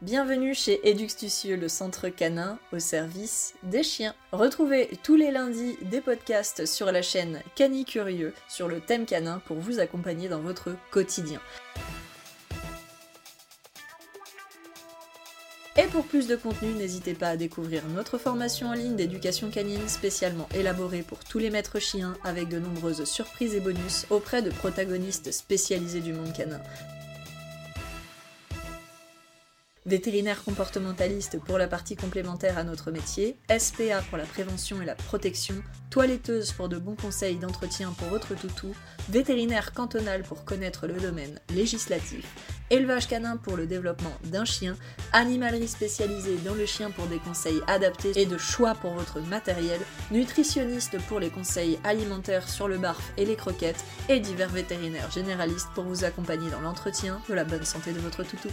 Bienvenue chez Eduxtucieux, le centre canin au service des chiens. Retrouvez tous les lundis des podcasts sur la chaîne Cani Curieux sur le thème canin pour vous accompagner dans votre quotidien. Et pour plus de contenu, n'hésitez pas à découvrir notre formation en ligne d'éducation canine spécialement élaborée pour tous les maîtres chiens avec de nombreuses surprises et bonus auprès de protagonistes spécialisés du monde canin. Vétérinaire comportementaliste pour la partie complémentaire à notre métier, SPA pour la prévention et la protection, toiletteuse pour de bons conseils d'entretien pour votre toutou, vétérinaire cantonal pour connaître le domaine législatif, élevage canin pour le développement d'un chien, animalerie spécialisée dans le chien pour des conseils adaptés et de choix pour votre matériel, nutritionniste pour les conseils alimentaires sur le barf et les croquettes, et divers vétérinaires généralistes pour vous accompagner dans l'entretien de la bonne santé de votre toutou.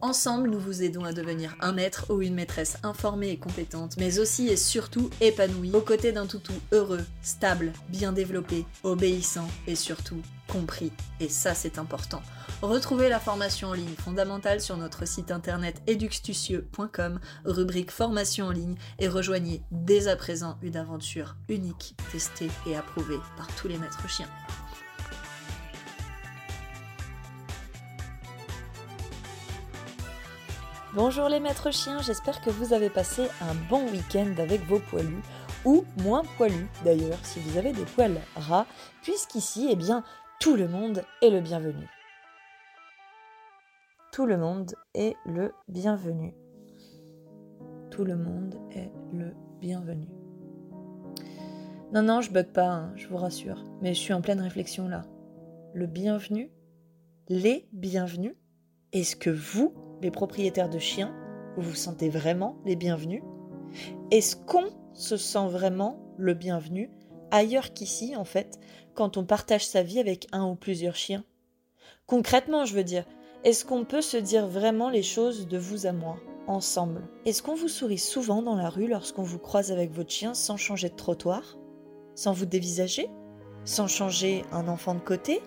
Ensemble, nous vous aidons à devenir un maître ou une maîtresse informée et compétente, mais aussi et surtout épanouie, aux côtés d'un toutou heureux, stable, bien développé, obéissant et surtout compris. Et ça, c'est important. Retrouvez la formation en ligne fondamentale sur notre site internet eduxtucieux.com, rubrique formation en ligne, et rejoignez dès à présent une aventure unique, testée et approuvée par tous les maîtres chiens. Bonjour les maîtres chiens, j'espère que vous avez passé un bon week-end avec vos poilus, ou moins poilus d'ailleurs, si vous avez des poils ras, puisqu'ici, eh bien, tout le monde est le bienvenu. Tout le monde est le bienvenu. Tout le monde est le bienvenu. Non, je bug pas, je vous rassure, mais je suis en pleine réflexion là. Le bienvenu, les bienvenus, est-ce que vous, les propriétaires de chiens, vous vous sentez vraiment les bienvenus? Est-ce qu'on se sent vraiment le bienvenu ailleurs qu'ici, en fait, quand on partage sa vie avec un ou plusieurs chiens? Concrètement, je veux dire, est-ce qu'on peut se dire vraiment les choses de vous à moi, ensemble? Est-ce qu'on vous sourit souvent dans la rue lorsqu'on vous croise avec votre chien sans changer de trottoir? Sans vous dévisager? Sans changer un enfant de côté?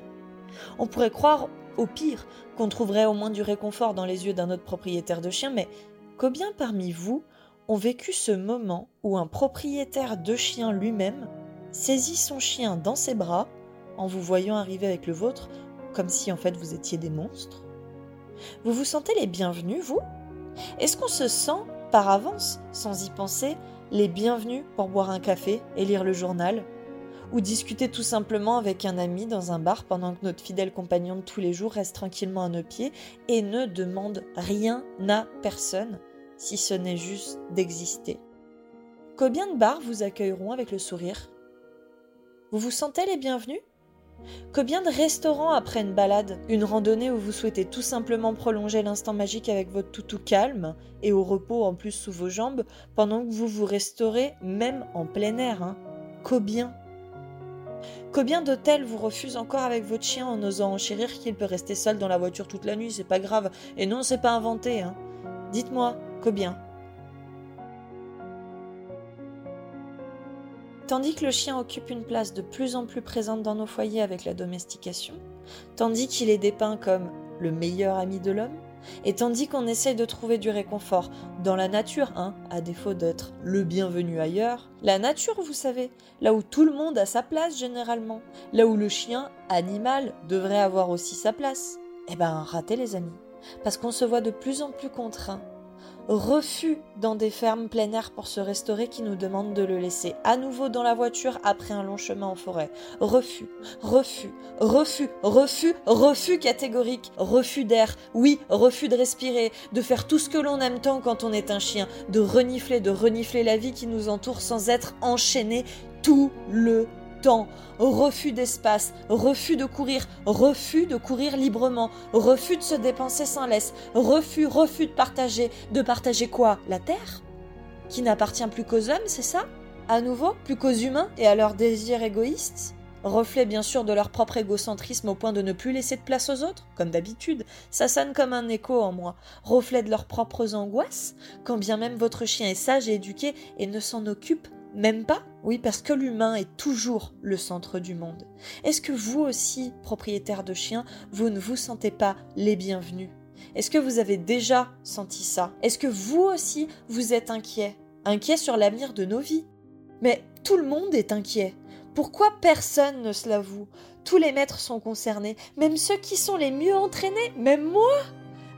On pourrait croire au pire, qu'on trouverait au moins du réconfort dans les yeux d'un autre propriétaire de chien, mais combien parmi vous ont vécu ce moment où un propriétaire de chien lui-même saisit son chien dans ses bras en vous voyant arriver avec le vôtre, comme si en fait vous étiez des monstres? Vous vous sentez les bienvenus, vous? Est-ce qu'on se sent, par avance, sans y penser, les bienvenus pour boire un café et lire le journal ? Ou discuter tout simplement avec un ami dans un bar pendant que notre fidèle compagnon de tous les jours reste tranquillement à nos pieds et ne demande rien à personne, si ce n'est juste d'exister. Combien de bars vous accueilleront avec le sourire? Vous vous sentez les bienvenus? Combien de restaurants après une balade, une randonnée où vous souhaitez tout simplement prolonger l'instant magique avec votre toutou calme et au repos en plus sous vos jambes pendant que vous vous restaurez même en plein air, Combien d'hôtels vous refusent encore avec votre chien en osant enchérir qu'il peut rester seul dans la voiture toute la nuit, c'est pas grave, et non, c'est pas inventé, Dites-moi, combien? Tandis que le chien occupe une place de plus en plus présente dans nos foyers avec la domestication, tandis qu'il est dépeint comme le meilleur ami de l'homme, et tandis qu'on essaye de trouver du réconfort dans la nature, à défaut d'être le bienvenu ailleurs, la nature, vous savez, là où tout le monde a sa place généralement, là où le chien, animal, devrait avoir aussi sa place, ratez les amis, parce qu'on se voit de plus en plus contraints. Refus dans des fermes plein air pour se restaurer qui nous demandent de le laisser à nouveau dans la voiture après un long chemin en forêt. Refus catégorique. Refus d'air, oui, refus de respirer, de faire tout ce que l'on aime tant quand on est un chien, de renifler la vie qui nous entoure sans être enchaîné tout le temps. Refus d'espace, refus de courir librement, refus de se dépenser sans laisse, refus de partager. De partager quoi? La terre? Qui n'appartient plus qu'aux hommes, c'est ça? À nouveau, plus qu'aux humains et à leurs désirs égoïstes? Reflet bien sûr de leur propre égocentrisme au point de ne plus laisser de place aux autres, comme d'habitude, ça sonne comme un écho en moi. Reflet de leurs propres angoisses, quand bien même votre chien est sage et éduqué et ne s'en occupe Même pas ? Oui, parce que l'humain est toujours le centre du monde. Est-ce que vous aussi, propriétaire de chiens, vous ne vous sentez pas les bienvenus ? Est-ce que vous avez déjà senti ça ? Est-ce que vous aussi, vous êtes inquiet ? Inquiet sur l'avenir de nos vies ? Mais tout le monde est inquiet. Pourquoi personne ne se l'avoue ? Tous les maîtres sont concernés, même ceux qui sont les mieux entraînés, même moi !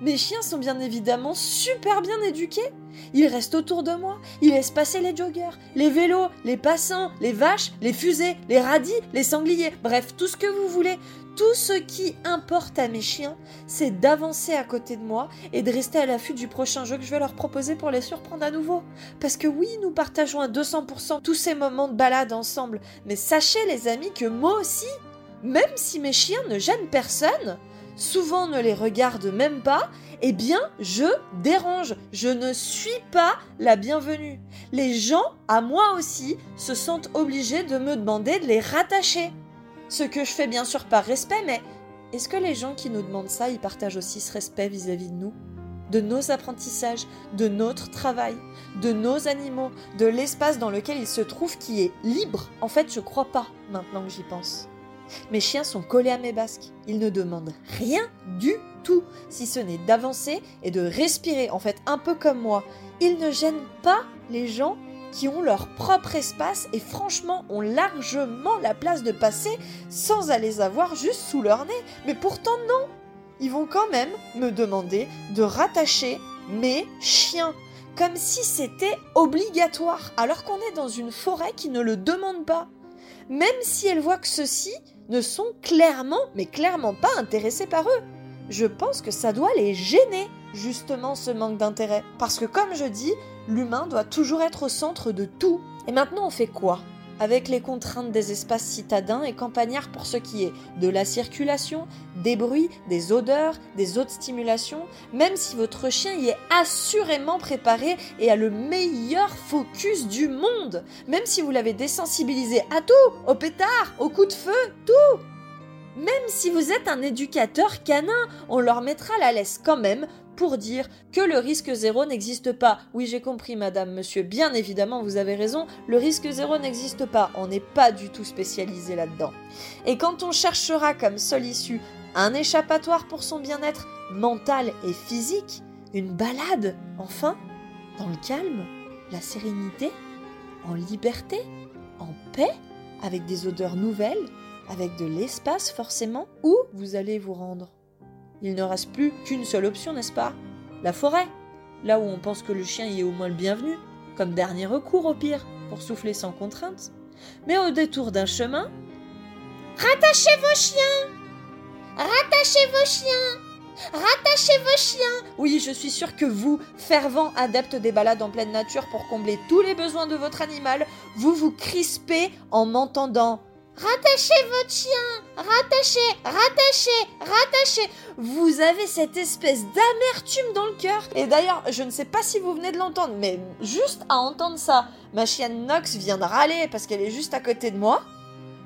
Mes chiens sont bien évidemment super bien éduqués. Ils restent autour de moi, ils laissent passer les joggers, les vélos, les passants, les vaches, les fusées, les radis, les sangliers, bref, tout ce que vous voulez. Tout ce qui importe à mes chiens, c'est d'avancer à côté de moi et de rester à l'affût du prochain jeu que je vais leur proposer pour les surprendre à nouveau. Parce que oui, nous partageons à 200% tous ces moments de balade ensemble, mais sachez les amis que moi aussi, même si mes chiens ne gênent personne, souvent ne les regarde même pas, eh bien je dérange, je ne suis pas la bienvenue. Les gens, à moi aussi, se sentent obligés de me demander de les rattacher. Ce que je fais bien sûr par respect, mais est-ce que les gens qui nous demandent ça, ils partagent aussi ce respect vis-à-vis de nous ? De nos apprentissages, de notre travail, de nos animaux, de l'espace dans lequel ils se trouvent qui est libre ? En fait, je crois pas, maintenant que j'y pense. Mes chiens sont collés à mes basques. Ils ne demandent rien du tout, si ce n'est d'avancer et de respirer, en fait, un peu comme moi. Ils ne gênent pas les gens qui ont leur propre espace et franchement ont largement la place de passer sans aller avoir juste sous leur nez. Mais pourtant non, ils vont quand même me demander de rattacher mes chiens. Comme si c'était obligatoire, alors qu'on est dans une forêt qui ne le demande pas. Même si elles voient que ceux-ci ne sont clairement pas intéressés par eux. Je pense que ça doit les gêner, justement, ce manque d'intérêt. Parce que comme je dis, l'humain doit toujours être au centre de tout. Et maintenant, on fait quoi ? Avec les contraintes des espaces citadins et campagnards pour ce qui est de la circulation, des bruits, des odeurs, des autres stimulations, même si votre chien y est assurément préparé et a le meilleur focus du monde, même si vous l'avez désensibilisé à tout, au pétard, au coup de feu, tout. Même si vous êtes un éducateur canin, on leur mettra la laisse quand même pour dire que le risque zéro n'existe pas. Oui, j'ai compris, madame, monsieur, bien évidemment, vous avez raison, le risque zéro n'existe pas. On n'est pas du tout spécialisé là-dedans. Et quand on cherchera comme seule issue un échappatoire pour son bien-être mental et physique, une balade, enfin, dans le calme, la sérénité, en liberté, en paix, avec des odeurs nouvelles, avec de l'espace forcément, où vous allez vous rendre. Il ne reste plus qu'une seule option, n'est-ce pas ? La forêt, là où on pense que le chien y est au moins le bienvenu, comme dernier recours au pire, pour souffler sans contrainte. Mais au détour d'un chemin... Rattachez vos chiens ! Rattachez vos chiens ! Rattachez vos chiens ! Oui, je suis sûre que vous, fervent adepte des balades en pleine nature pour combler tous les besoins de votre animal, vous vous crispez en m'entendant. Rattachez votre chien, rattachez. Vous avez cette espèce d'amertume dans le cœur. Et d'ailleurs, je ne sais pas si vous venez de l'entendre, mais juste à entendre ça, ma chienne Nox vient de râler parce qu'elle est juste à côté de moi.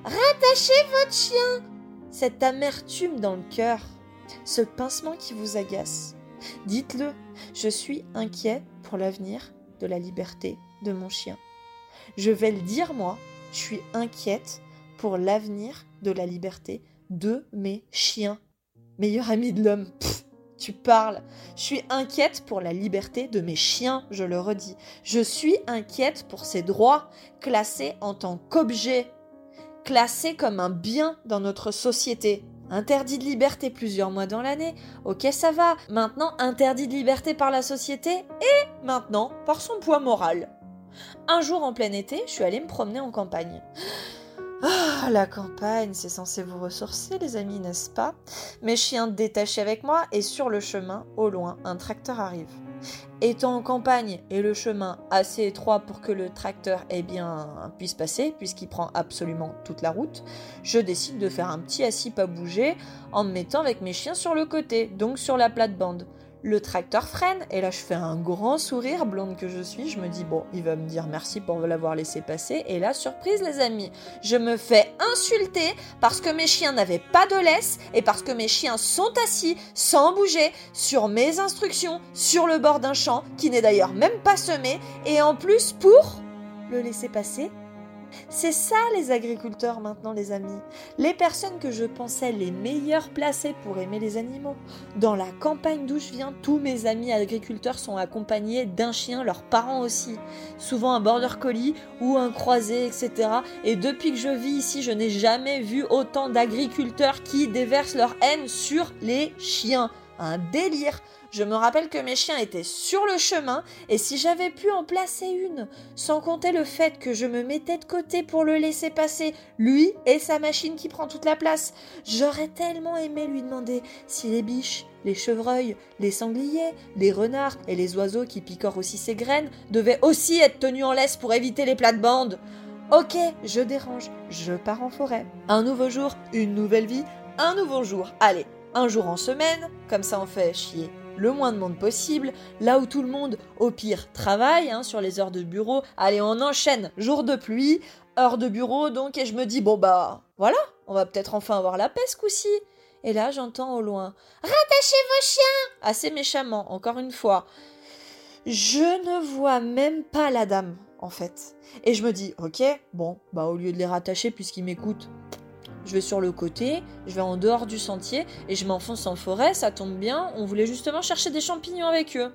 Rattachez votre chien. Cette amertume dans le cœur, ce pincement qui vous agace. Dites-le, je suis inquiet pour l'avenir de la liberté de mon chien. Je vais le dire moi, je suis inquiète pour l'avenir de la liberté de mes chiens. Meilleur ami de l'homme, tu parles. Je suis inquiète pour la liberté de mes chiens, je le redis. Je suis inquiète pour ces droits classés en tant qu'objet, classés comme un bien dans notre société. Interdit de liberté plusieurs mois dans l'année, ok ça va. Maintenant, interdit de liberté par la société et maintenant par son poids moral. Un jour en plein été, je suis allée me promener en campagne. Ah, la campagne, c'est censé vous ressourcer, les amis, n'est-ce pas ? Mes chiens détachés avec moi et sur le chemin, au loin, un tracteur arrive. Étant en campagne et le chemin assez étroit pour que le tracteur puisse passer, puisqu'il prend absolument toute la route, je décide de faire un petit assis pas bouger en me mettant avec mes chiens sur le côté, donc sur la plate-bande. Le tracteur freine et là je fais un grand sourire, blonde que je suis, je me dis bon, il va me dire merci pour l'avoir laissé passer et là, surprise les amis, je me fais insulter parce que mes chiens n'avaient pas de laisse et parce que mes chiens sont assis, sans bouger, sur mes instructions, sur le bord d'un champ qui n'est d'ailleurs même pas semé et en plus pour le laisser passer ? C'est ça les agriculteurs maintenant les amis, les personnes que je pensais les meilleures placées pour aimer les animaux. Dans la campagne d'où je viens, tous mes amis agriculteurs sont accompagnés d'un chien, leurs parents aussi, souvent un border collie ou un croisé, etc. Et depuis que je vis ici, je n'ai jamais vu autant d'agriculteurs qui déversent leur haine sur les chiens. Un délire. Je me rappelle que mes chiens étaient sur le chemin et si j'avais pu en placer une, sans compter le fait que je me mettais de côté pour le laisser passer, lui et sa machine qui prend toute la place, j'aurais tellement aimé lui demander si les biches, les chevreuils, les sangliers, les renards et les oiseaux qui picorent aussi ses graines devaient aussi être tenus en laisse pour éviter les plates-bandes. Ok, je dérange, je pars en forêt. Un nouveau jour, une nouvelle vie, un nouveau jour. Allez, un jour en semaine, comme ça on fait chier le moins de monde possible, là où tout le monde, au pire, travaille sur les heures de bureau. Allez, on enchaîne, jour de pluie, heure de bureau, donc, et je me dis, bon bah, voilà, on va peut-être enfin avoir la paix ce coup-ci. Et là, j'entends au loin, « Rattachez vos chiens !» Assez méchamment, encore une fois. Je ne vois même pas la dame, en fait. Et je me dis, ok, bon, bah au lieu de les rattacher, puisqu'ils m'écoutent, je vais sur le côté, je vais en dehors du sentier et je m'enfonce en forêt, ça tombe bien, on voulait justement chercher des champignons avec eux.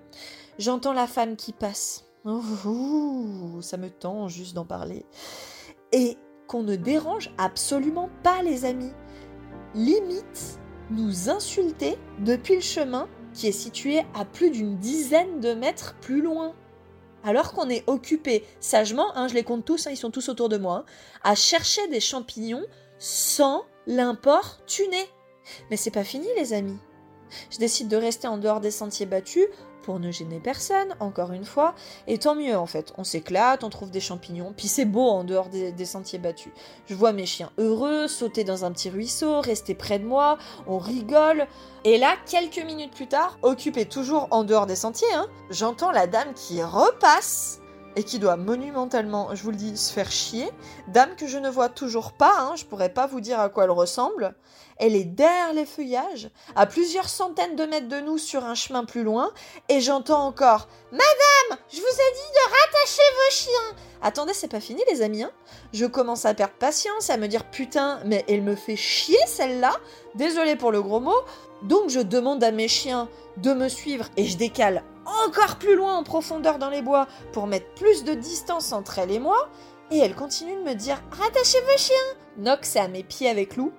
J'entends la femme qui passe. Ouh, ça me tend juste d'en parler. Et qu'on ne dérange absolument pas les amis. Limite, nous insulter depuis le chemin qui est situé à plus d'une dizaine de mètres plus loin. Alors qu'on est occupé sagement, je les compte tous, ils sont tous autour de moi, à chercher des champignons sans l'importuner. Mais c'est pas fini les amis. Je décide de rester en dehors des sentiers battus pour ne gêner personne, encore une fois, et tant mieux en fait, on s'éclate, on trouve des champignons, puis c'est beau en dehors des sentiers battus. Je vois mes chiens heureux, sauter dans un petit ruisseau, rester près de moi, on rigole, et là, quelques minutes plus tard, occupée toujours en dehors des sentiers, j'entends la dame qui repasse, et qui doit monumentalement, je vous le dis, se faire chier. Dame que je ne vois toujours pas, je pourrais pas vous dire à quoi elle ressemble. Elle est derrière les feuillages, à plusieurs centaines de mètres de nous sur un chemin plus loin, et j'entends encore « Madame, je vous ai dit de rattacher vos chiens !» Attendez, c'est pas fini les amis, Je commence à perdre patience, à me dire « Putain, mais elle me fait chier celle-là !» Désolée pour le gros mot. Donc je demande à mes chiens de me suivre et je décale encore plus loin en profondeur dans les bois pour mettre plus de distance entre elle et moi, et elle continue de me dire « Rattachez vos chiens !» Nox est à mes pieds avec Lou,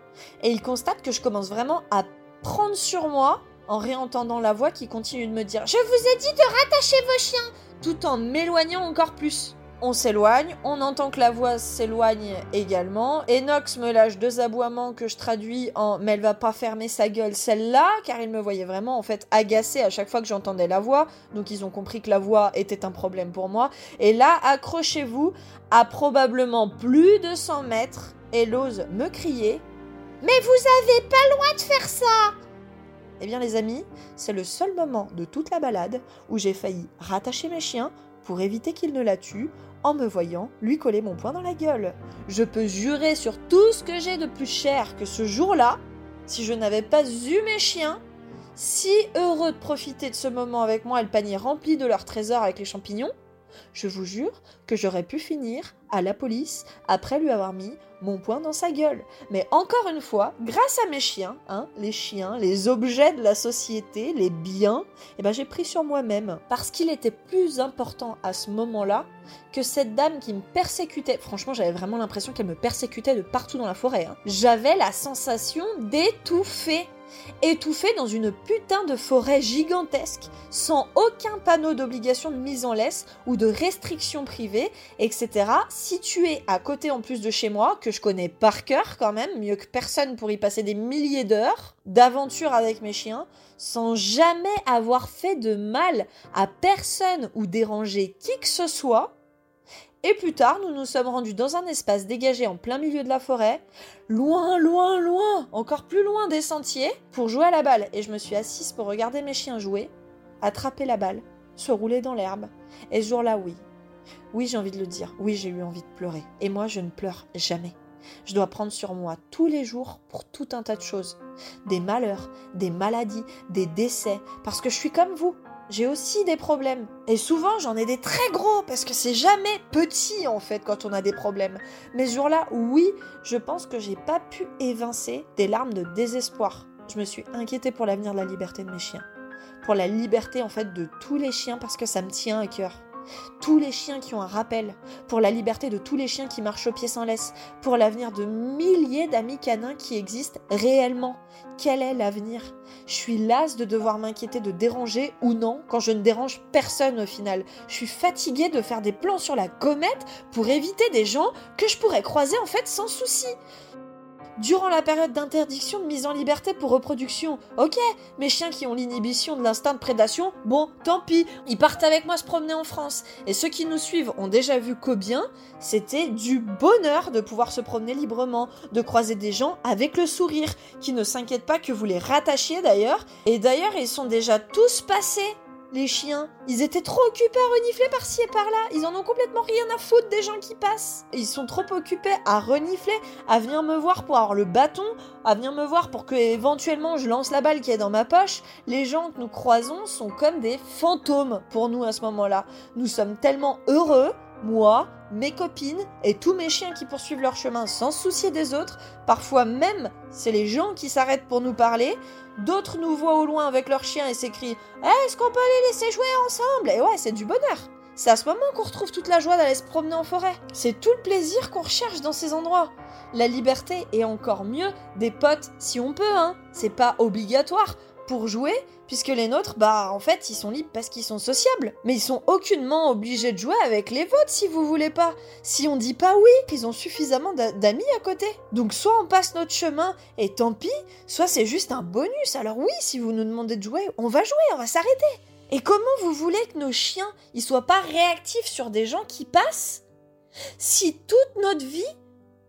et il constate que je commence vraiment à prendre sur moi en réentendant la voix qui continue de me dire « Je vous ai dit de rattacher vos chiens !» tout en m'éloignant encore plus. On s'éloigne, on entend que la voix s'éloigne également, et Nox me lâche deux aboiements que je traduis en « mais elle va pas fermer sa gueule celle-là » car il me voyait vraiment en fait agacée à chaque fois que j'entendais la voix, donc ils ont compris que la voix était un problème pour moi, et là, accrochez-vous, à probablement plus de 100 mètres, elle ose me crier « mais vous avez pas le droit de faire ça !» Eh bien les amis, c'est le seul moment de toute la balade où j'ai failli rattacher mes chiens pour éviter qu'ils ne la tuent, en me voyant lui coller mon poing dans la gueule. Je peux jurer sur tout ce que j'ai de plus cher que ce jour-là, si je n'avais pas eu mes chiens, si heureux de profiter de ce moment avec moi et le panier rempli de leurs trésors avec les champignons, je vous jure que j'aurais pu finir à la police après lui avoir mis mon poing dans sa gueule. Mais encore une fois, grâce à mes chiens, les chiens, les objets de la société, les biens, j'ai pris sur moi-même. Parce qu'il était plus important à ce moment-là que cette dame qui me persécutait. Franchement, j'avais vraiment l'impression qu'elle me persécutait de partout dans la forêt. J'avais la sensation d'étouffer. Étouffée dans une putain de forêt gigantesque, sans aucun panneau d'obligation de mise en laisse ou de restriction privée, etc., située à côté en plus de chez moi, que je connais par cœur quand même, mieux que personne pour y passer des milliers d'heures, d'aventure avec mes chiens, sans jamais avoir fait de mal à personne ou dérangé qui que ce soit. Et plus tard, nous nous sommes rendus dans un espace dégagé en plein milieu de la forêt, loin, loin, loin, encore plus loin des sentiers, pour jouer à la balle. Et je me suis assise pour regarder mes chiens jouer, attraper la balle, se rouler dans l'herbe. Et ce jour-là, oui, j'ai envie de le dire, oui, j'ai eu envie de pleurer. Et moi, je ne pleure jamais. Je dois prendre sur moi tous les jours pour tout un tas de choses. Des malheurs, des maladies, des décès, parce que je suis comme vous. j'ai aussi des problèmes. Et souvent, j'en ai des très gros, parce que c'est jamais petit, en fait, quand on a des problèmes. Mais ce jour-là, oui, je pense que j'ai pas pu évincer des larmes de désespoir. Je me suis inquiétée pour l'avenir de la liberté de mes chiens. Pour la liberté, en fait, de tous les chiens, parce que ça me tient à cœur. Tous les chiens qui ont un rappel, pour la liberté de tous les chiens qui marchent au pied sans laisse, pour l'avenir de milliers d'amis canins qui existent réellement. Quel est l'avenir ? Je suis lasse de devoir m'inquiéter de déranger ou non quand je ne dérange personne au final. Je suis fatiguée de faire des plans sur la comète pour éviter des gens que je pourrais croiser en fait sans souci. Durant la période d'interdiction de mise en liberté pour reproduction, ok, mes chiens qui ont l'inhibition de l'instinct de prédation, bon, tant pis, ils partent avec moi se promener en France. Et ceux qui nous suivent ont déjà vu qu'au bien, c'était du bonheur de pouvoir se promener librement, de croiser des gens avec le sourire, qui ne s'inquiètent pas que vous les rattachiez d'ailleurs. Et d'ailleurs, ils sont déjà tous passés. Les chiens, ils étaient trop occupés à renifler par-ci et par-là. Ils en ont complètement rien à foutre des gens qui passent. Ils sont trop occupés à renifler, à venir me voir pour avoir le bâton, à venir me voir pour que éventuellement je lance la balle qui est dans ma poche. Les gens que nous croisons sont comme des fantômes pour nous à ce moment-là. Nous sommes tellement heureux, moi, mes copines et tous mes chiens qui poursuivent leur chemin sans se soucier des autres. Parfois même, c'est les gens qui s'arrêtent pour nous parler. D'autres nous voient au loin avec leurs chiens et s'écrient « Est-ce qu'on peut les laisser jouer ensemble ?» Et ouais, c'est du bonheur. C'est à ce moment qu'on retrouve toute la joie d'aller se promener en forêt. C'est tout le plaisir qu'on recherche dans ces endroits. La liberté est encore mieux des potes si on peut, hein. C'est pas obligatoire pour jouer, puisque les nôtres, bah en fait, ils sont libres parce qu'ils sont sociables. Mais ils sont aucunement obligés de jouer avec les vôtres si vous voulez pas. Si on dit pas oui, ils ont suffisamment d'amis à côté. Donc soit on passe notre chemin et tant pis, soit c'est juste un bonus. Alors oui, si vous nous demandez de jouer, on va s'arrêter. Et comment vous voulez que nos chiens, ils soient pas réactifs sur des gens qui passent si toute notre vie,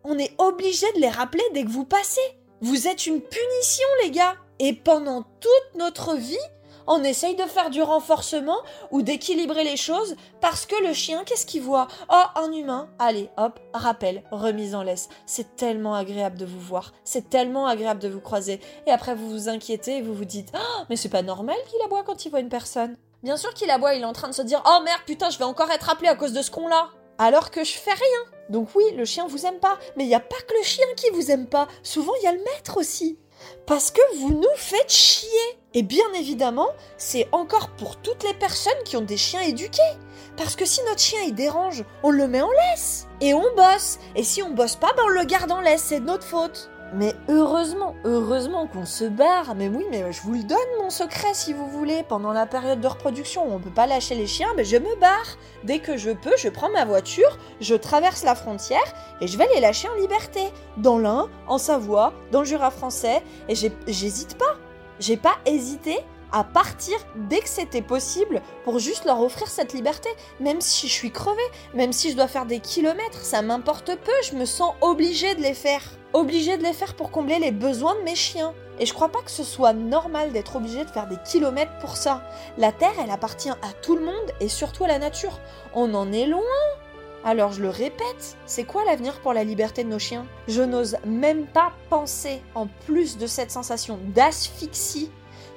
on est obligé de les rappeler dès que vous passez? Vous êtes une punition, les gars. Et pendant toute notre vie, on essaye de faire du renforcement ou d'équilibrer les choses parce que le chien, qu'est-ce qu'il voit ? Oh, un humain ! Allez, hop, rappel, remise en laisse. C'est tellement agréable de vous voir, c'est tellement agréable de vous croiser. Et après, vous vous inquiétez et vous vous dites « Ah, mais c'est pas normal qu'il aboie quand il voit une personne !» Bien sûr qu'il aboie, il est en train de se dire « Oh merde, putain, je vais encore être appelé à cause de ce con-là !» Alors que je fais rien. Donc oui, le chien vous aime pas, mais il n'y a pas que le chien qui vous aime pas. Souvent, il y a le maître aussi. Parce que vous nous faites chier. Et bien évidemment, c'est encore pour toutes les personnes qui ont des chiens éduqués. Parce que si notre chien il dérange, on le met en laisse. Et on bosse. Et si on bosse pas, on le garde en laisse, c'est de notre faute. Mais heureusement qu'on se barre. Mais oui, mais je vous le donne mon secret si vous voulez. Pendant la période de reproduction où on peut pas lâcher les chiens, mais je me barre. Dès que je peux, je prends ma voiture, je traverse la frontière et je vais les lâcher en liberté. Dans l'Ain, en Savoie, dans le Jura français. Et j'hésite pas. J'ai pas hésité à partir dès que c'était possible pour juste leur offrir cette liberté. Même si je suis crevée, même si je dois faire des kilomètres, ça m'importe peu, je me sens obligée de les faire. Obligée de les faire pour combler les besoins de mes chiens. Et je crois pas que ce soit normal d'être obligée de faire des kilomètres pour ça. La terre, elle appartient à tout le monde et surtout à la nature. On en est loin. Alors je le répète, c'est quoi l'avenir pour la liberté de nos chiens ? Je n'ose même pas penser, en plus de cette sensation d'asphyxie,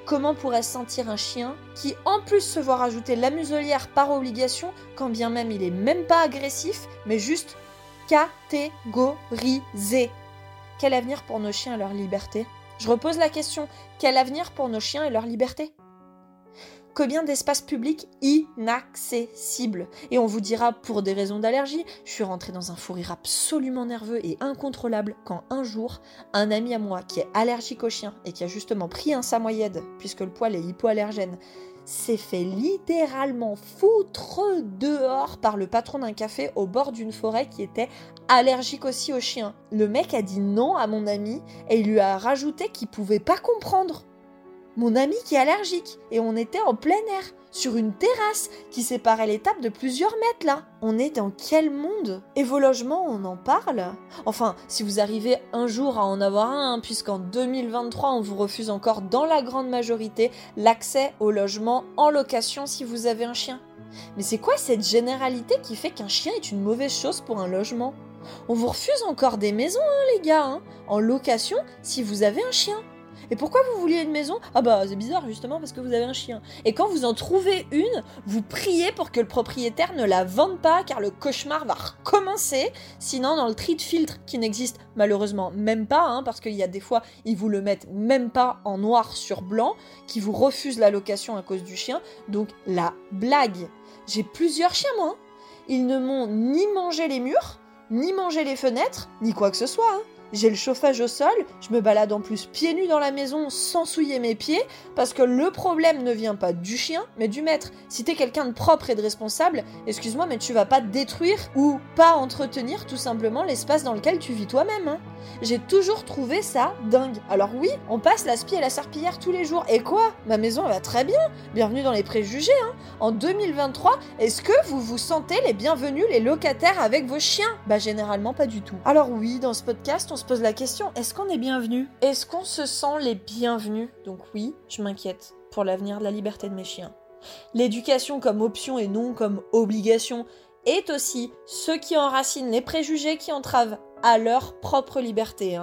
comment pourrait se sentir un chien qui, en plus, se voit rajouter la muselière par obligation, quand bien même il est même pas agressif, mais juste catégorisé. Quel avenir pour nos chiens et leur liberté ? Je repose la question, quel avenir pour nos chiens et leur liberté ? Combien d'espaces publics inaccessibles ? Et on vous dira, pour des raisons d'allergie, je suis rentrée dans un fou rire absolument nerveux et incontrôlable quand un jour, un ami à moi qui est allergique aux chiens et qui a justement pris un samoyède, puisque le poil est hypoallergène, s'est fait littéralement foutre dehors par le patron d'un café au bord d'une forêt qui était allergique aussi aux chiens. Le mec a dit non à mon ami et il lui a rajouté qu'il pouvait pas comprendre. Mon ami qui est allergique, et on était en plein air, sur une terrasse qui séparait les tables de plusieurs mètres là. On est dans quel monde ? Et vos logements, on en parle ? Enfin, si vous arrivez un jour à en avoir un, hein, puisqu'en 2023, on vous refuse encore dans la grande majorité l'accès au logement en location si vous avez un chien. Mais c'est quoi cette généralité qui fait qu'un chien est une mauvaise chose pour un logement ? On vous refuse encore des maisons, hein, les gars, hein, en location si vous avez un chien. Et pourquoi vous vouliez une maison ? Ah bah c'est bizarre justement parce que vous avez un chien. Et quand vous en trouvez une, vous priez pour que le propriétaire ne la vende pas car le cauchemar va recommencer. Sinon dans le tri de filtre qui n'existe malheureusement même pas, parce qu'il y a des fois ils vous le mettent même pas en noir sur blanc, qui vous refusent la location à cause du chien. Donc la blague. J'ai plusieurs chiens moi. Ils ne m'ont ni mangé les murs, ni mangé les fenêtres, ni quoi que ce soit. J'ai le chauffage au sol, je me balade en plus pieds nus dans la maison sans souiller mes pieds, parce que le problème ne vient pas du chien, mais du maître. Si t'es quelqu'un de propre et de responsable, excuse-moi, mais tu vas pas détruire ou pas entretenir tout simplement l'espace dans lequel tu vis toi-même. J'ai toujours trouvé ça dingue. Alors oui, on passe l'aspi et la serpillière tous les jours. Et quoi ? Ma maison elle va très bien. Bienvenue dans les préjugés. En 2023, est-ce que vous vous sentez les bienvenus, les locataires avec vos chiens ? Bah généralement pas du tout. Alors oui, dans ce podcast, on se pose la question, est-ce qu'on est bienvenu ? Est-ce qu'on se sent les bienvenus ? Donc oui, je m'inquiète pour l'avenir de la liberté de mes chiens. L'éducation comme option et non comme obligation est aussi ceux qui enracinent les préjugés qui entravent à leur propre liberté,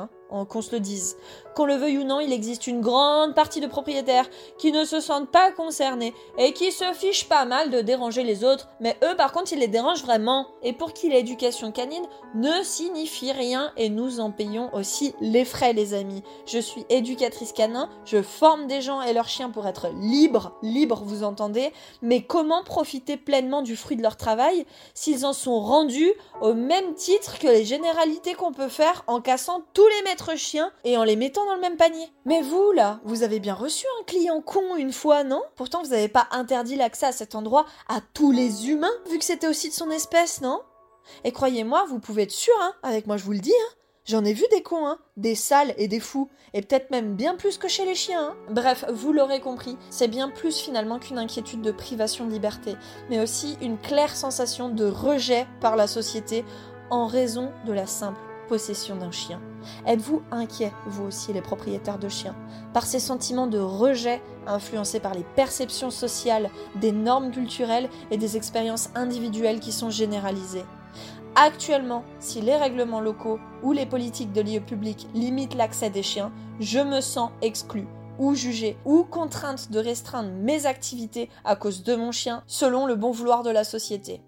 qu'on se le dise. Qu'on le veuille ou non, il existe une grande partie de propriétaires qui ne se sentent pas concernés et qui se fichent pas mal de déranger les autres, mais eux par contre ils les dérangent vraiment. Et pour qui l'éducation canine ne signifie rien et nous en payons aussi les frais les amis. Je suis éducatrice canin, je forme des gens et leurs chiens pour être libres vous entendez, mais comment profiter pleinement du fruit de leur travail s'ils en sont rendus au même titre que les généralités qu'on peut faire en cassant tous les maîtres chiens et en les mettant dans le même panier. Mais vous, là, vous avez bien reçu un client con une fois, non ? Pourtant, vous n'avez pas interdit l'accès à cet endroit à tous les humains, vu que c'était aussi de son espèce, non ? Et croyez-moi, vous pouvez être sûr, avec moi je vous le dis, j'en ai vu des cons, des sales et des fous, et peut-être même bien plus que chez les chiens. Bref, vous l'aurez compris, c'est bien plus finalement qu'une inquiétude de privation de liberté, mais aussi une claire sensation de rejet par la société en raison de la simple possession d'un chien. Êtes-vous inquiet, vous aussi, les propriétaires de chiens, par ces sentiments de rejet influencés par les perceptions sociales, des normes culturelles et des expériences individuelles qui sont généralisées ? Actuellement, si les règlements locaux ou les politiques de lieux publics limitent l'accès des chiens, je me sens exclue, ou jugée, ou contrainte de restreindre mes activités à cause de mon chien, selon le bon vouloir de la société.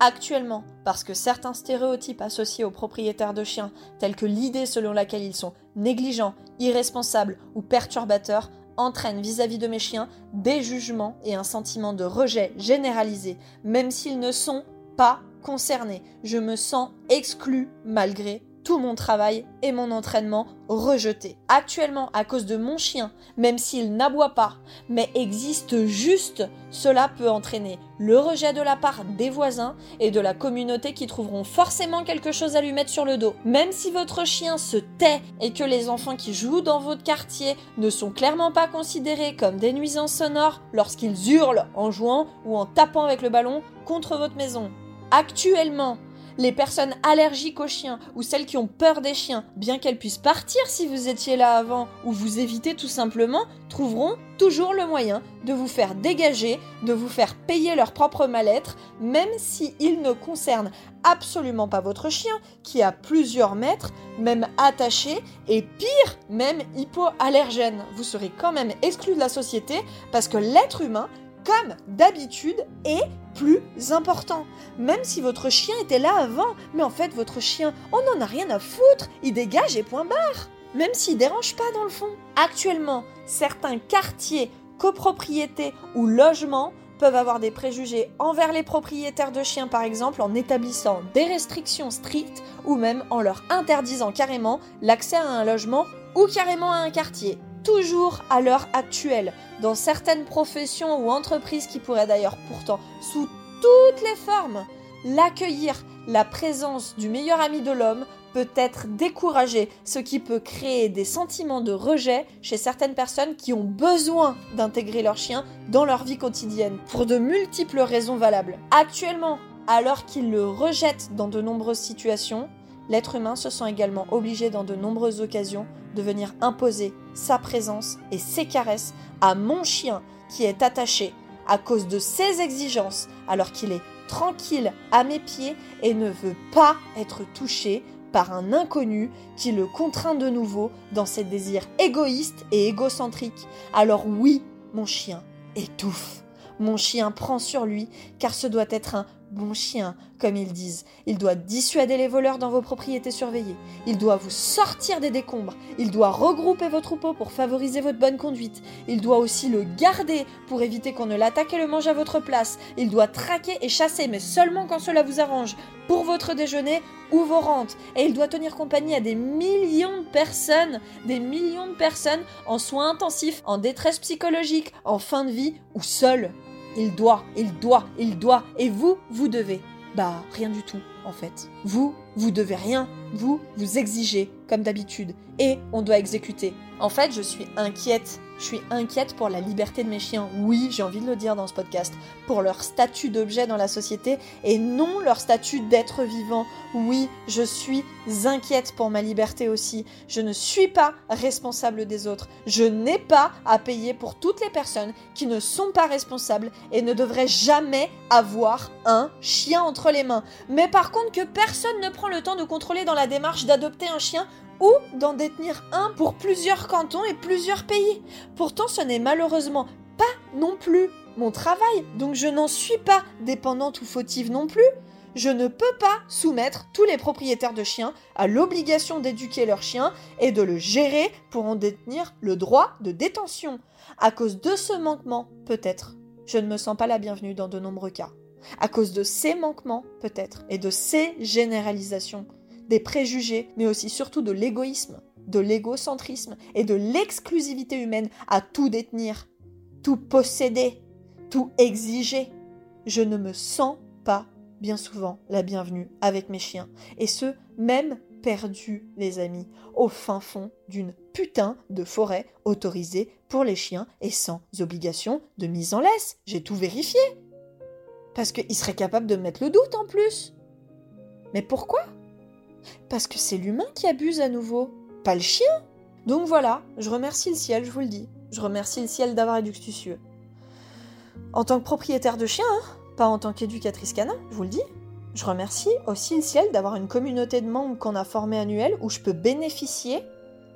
Actuellement, parce que certains stéréotypes associés aux propriétaires de chiens, tels que l'idée selon laquelle ils sont négligents, irresponsables ou perturbateurs, entraînent vis-à-vis de mes chiens des jugements et un sentiment de rejet généralisé, même s'ils ne sont pas concernés. Je me sens exclue malgré tout mon travail et mon entraînement rejeté. Actuellement, à cause de mon chien, même s'il n'aboie pas, mais existe juste, cela peut entraîner le rejet de la part des voisins et de la communauté qui trouveront forcément quelque chose à lui mettre sur le dos. Même si votre chien se tait et que les enfants qui jouent dans votre quartier ne sont clairement pas considérés comme des nuisances sonores lorsqu'ils hurlent en jouant ou en tapant avec le ballon contre votre maison. Actuellement, les personnes allergiques aux chiens ou celles qui ont peur des chiens, bien qu'elles puissent partir si vous étiez là avant ou vous évitez tout simplement, trouveront toujours le moyen de vous faire dégager, de vous faire payer leur propre mal-être, même s'il ne concerne absolument pas votre chien, qui a plusieurs mètres, même attaché, et pire, même hypoallergène. Vous serez quand même exclu de la société parce que l'être humain, comme d'habitude, est plus important. Même si votre chien était là avant, mais en fait votre chien, on n'en a rien à foutre, il dégage et point barre. Même s'il dérange pas dans le fond. Actuellement, certains quartiers, copropriétés ou logements peuvent avoir des préjugés envers les propriétaires de chiens par exemple en établissant des restrictions strictes ou même en leur interdisant carrément l'accès à un logement ou carrément à un quartier. Toujours à l'heure actuelle, dans certaines professions ou entreprises qui pourraient d'ailleurs pourtant, sous toutes les formes, l'accueillir, la présence du meilleur ami de l'homme peut être découragée, ce qui peut créer des sentiments de rejet chez certaines personnes qui ont besoin d'intégrer leur chien dans leur vie quotidienne, pour de multiples raisons valables. Actuellement, alors qu'ils le rejettent dans de nombreuses situations, l'être humain se sent également obligé dans de nombreuses occasions de venir imposer sa présence et ses caresses à mon chien qui est attaché à cause de ses exigences alors qu'il est tranquille à mes pieds et ne veut pas être touché par un inconnu qui le contraint de nouveau dans ses désirs égoïstes et égocentriques. Alors oui, mon chien étouffe. Mon chien prend sur lui, car ce doit être un bon chien, comme ils disent. Il doit dissuader les voleurs dans vos propriétés surveillées. Il doit vous sortir des décombres. Il doit regrouper vos troupeaux pour favoriser votre bonne conduite. Il doit aussi le garder pour éviter qu'on ne l'attaque et le mange à votre place. Il doit traquer et chasser, mais seulement quand cela vous arrange, pour votre déjeuner ou vos rentes. Et il doit tenir compagnie à des millions de personnes en soins intensifs, en détresse psychologique, en fin de vie ou seules. Il doit, et vous devez. Bah, rien du tout, en fait. Vous devez rien. Vous exigez, comme d'habitude. Et on doit exécuter. En fait, je suis inquiète. Je suis inquiète pour la liberté de mes chiens. Oui, j'ai envie de le dire dans ce podcast. Pour leur statut d'objet dans la société et non leur statut d'être vivant. Oui, je suis inquiète pour ma liberté aussi. Je ne suis pas responsable des autres. Je n'ai pas à payer pour toutes les personnes qui ne sont pas responsables et ne devraient jamais avoir un chien entre les mains. Mais par contre, que personne ne prend le temps de contrôler dans la démarche d'adopter un chien ou d'en détenir un pour plusieurs cantons et plusieurs pays. Pourtant, ce n'est malheureusement pas non plus mon travail, donc je n'en suis pas dépendante ou fautive non plus. Je ne peux pas soumettre tous les propriétaires de chiens à l'obligation d'éduquer leur chien et de le gérer pour en détenir le droit de détention. À cause de ce manquement, peut-être, je ne me sens pas la bienvenue dans de nombreux cas. À cause de ces manquements, peut-être, et de ces généralisations, des préjugés, mais aussi surtout de l'égoïsme, de l'égocentrisme et de l'exclusivité humaine à tout détenir, tout posséder, tout exiger. Je ne me sens pas, bien souvent, la bienvenue avec mes chiens. Et ce, même perdus, les amis, au fin fond d'une putain de forêt autorisée pour les chiens et sans obligation de mise en laisse. J'ai tout vérifié. Parce qu'ils seraient capables de mettre le doute en plus. Mais pourquoi ? Parce que c'est l'humain qui abuse à nouveau, pas le chien. Donc voilà, je remercie le ciel, je vous le dis. Je remercie le ciel d'avoir Eduxtucieux. En tant que propriétaire de chien, hein, pas en tant qu'éducatrice canin, je vous le dis. Je remercie aussi le ciel d'avoir une communauté de membres qu'on a formée annuelle où je peux bénéficier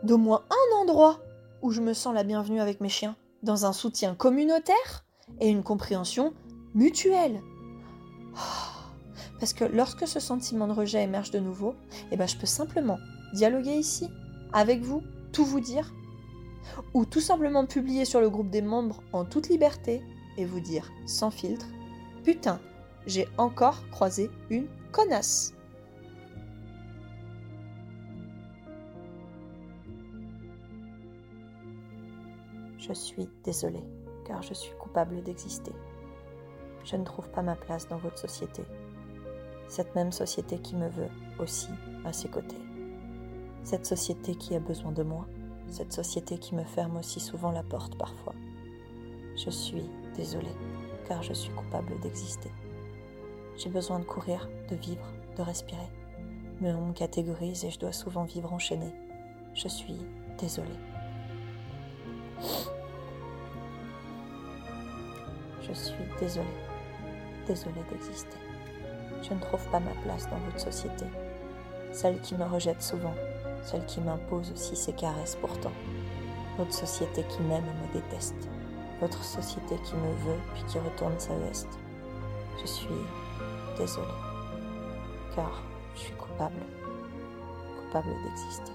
d'au moins un endroit où je me sens la bienvenue avec mes chiens, dans un soutien communautaire et une compréhension mutuelle. Oh. Parce que lorsque ce sentiment de rejet émerge de nouveau, je peux simplement dialoguer ici, avec vous, tout vous dire, ou tout simplement publier sur le groupe des membres en toute liberté et vous dire sans filtre « Putain, j'ai encore croisé une connasse !» Je suis désolée, car je suis coupable d'exister. Je ne trouve pas ma place dans votre société. Cette même société qui me veut aussi à ses côtés. Cette société qui a besoin de moi. Cette société qui me ferme aussi souvent la porte parfois. Je suis désolée, car je suis coupable d'exister. J'ai besoin de courir, de vivre, de respirer. Mais on me catégorise et je dois souvent vivre enchaînée. Je suis désolée. Je suis désolée, désolée d'exister. Je ne trouve pas ma place dans votre société, celle qui me rejette souvent, celle qui m'impose aussi ses caresses pourtant, votre société qui m'aime et me déteste, votre société qui me veut puis qui retourne sa veste. Je suis désolée, car je suis coupable, coupable d'exister.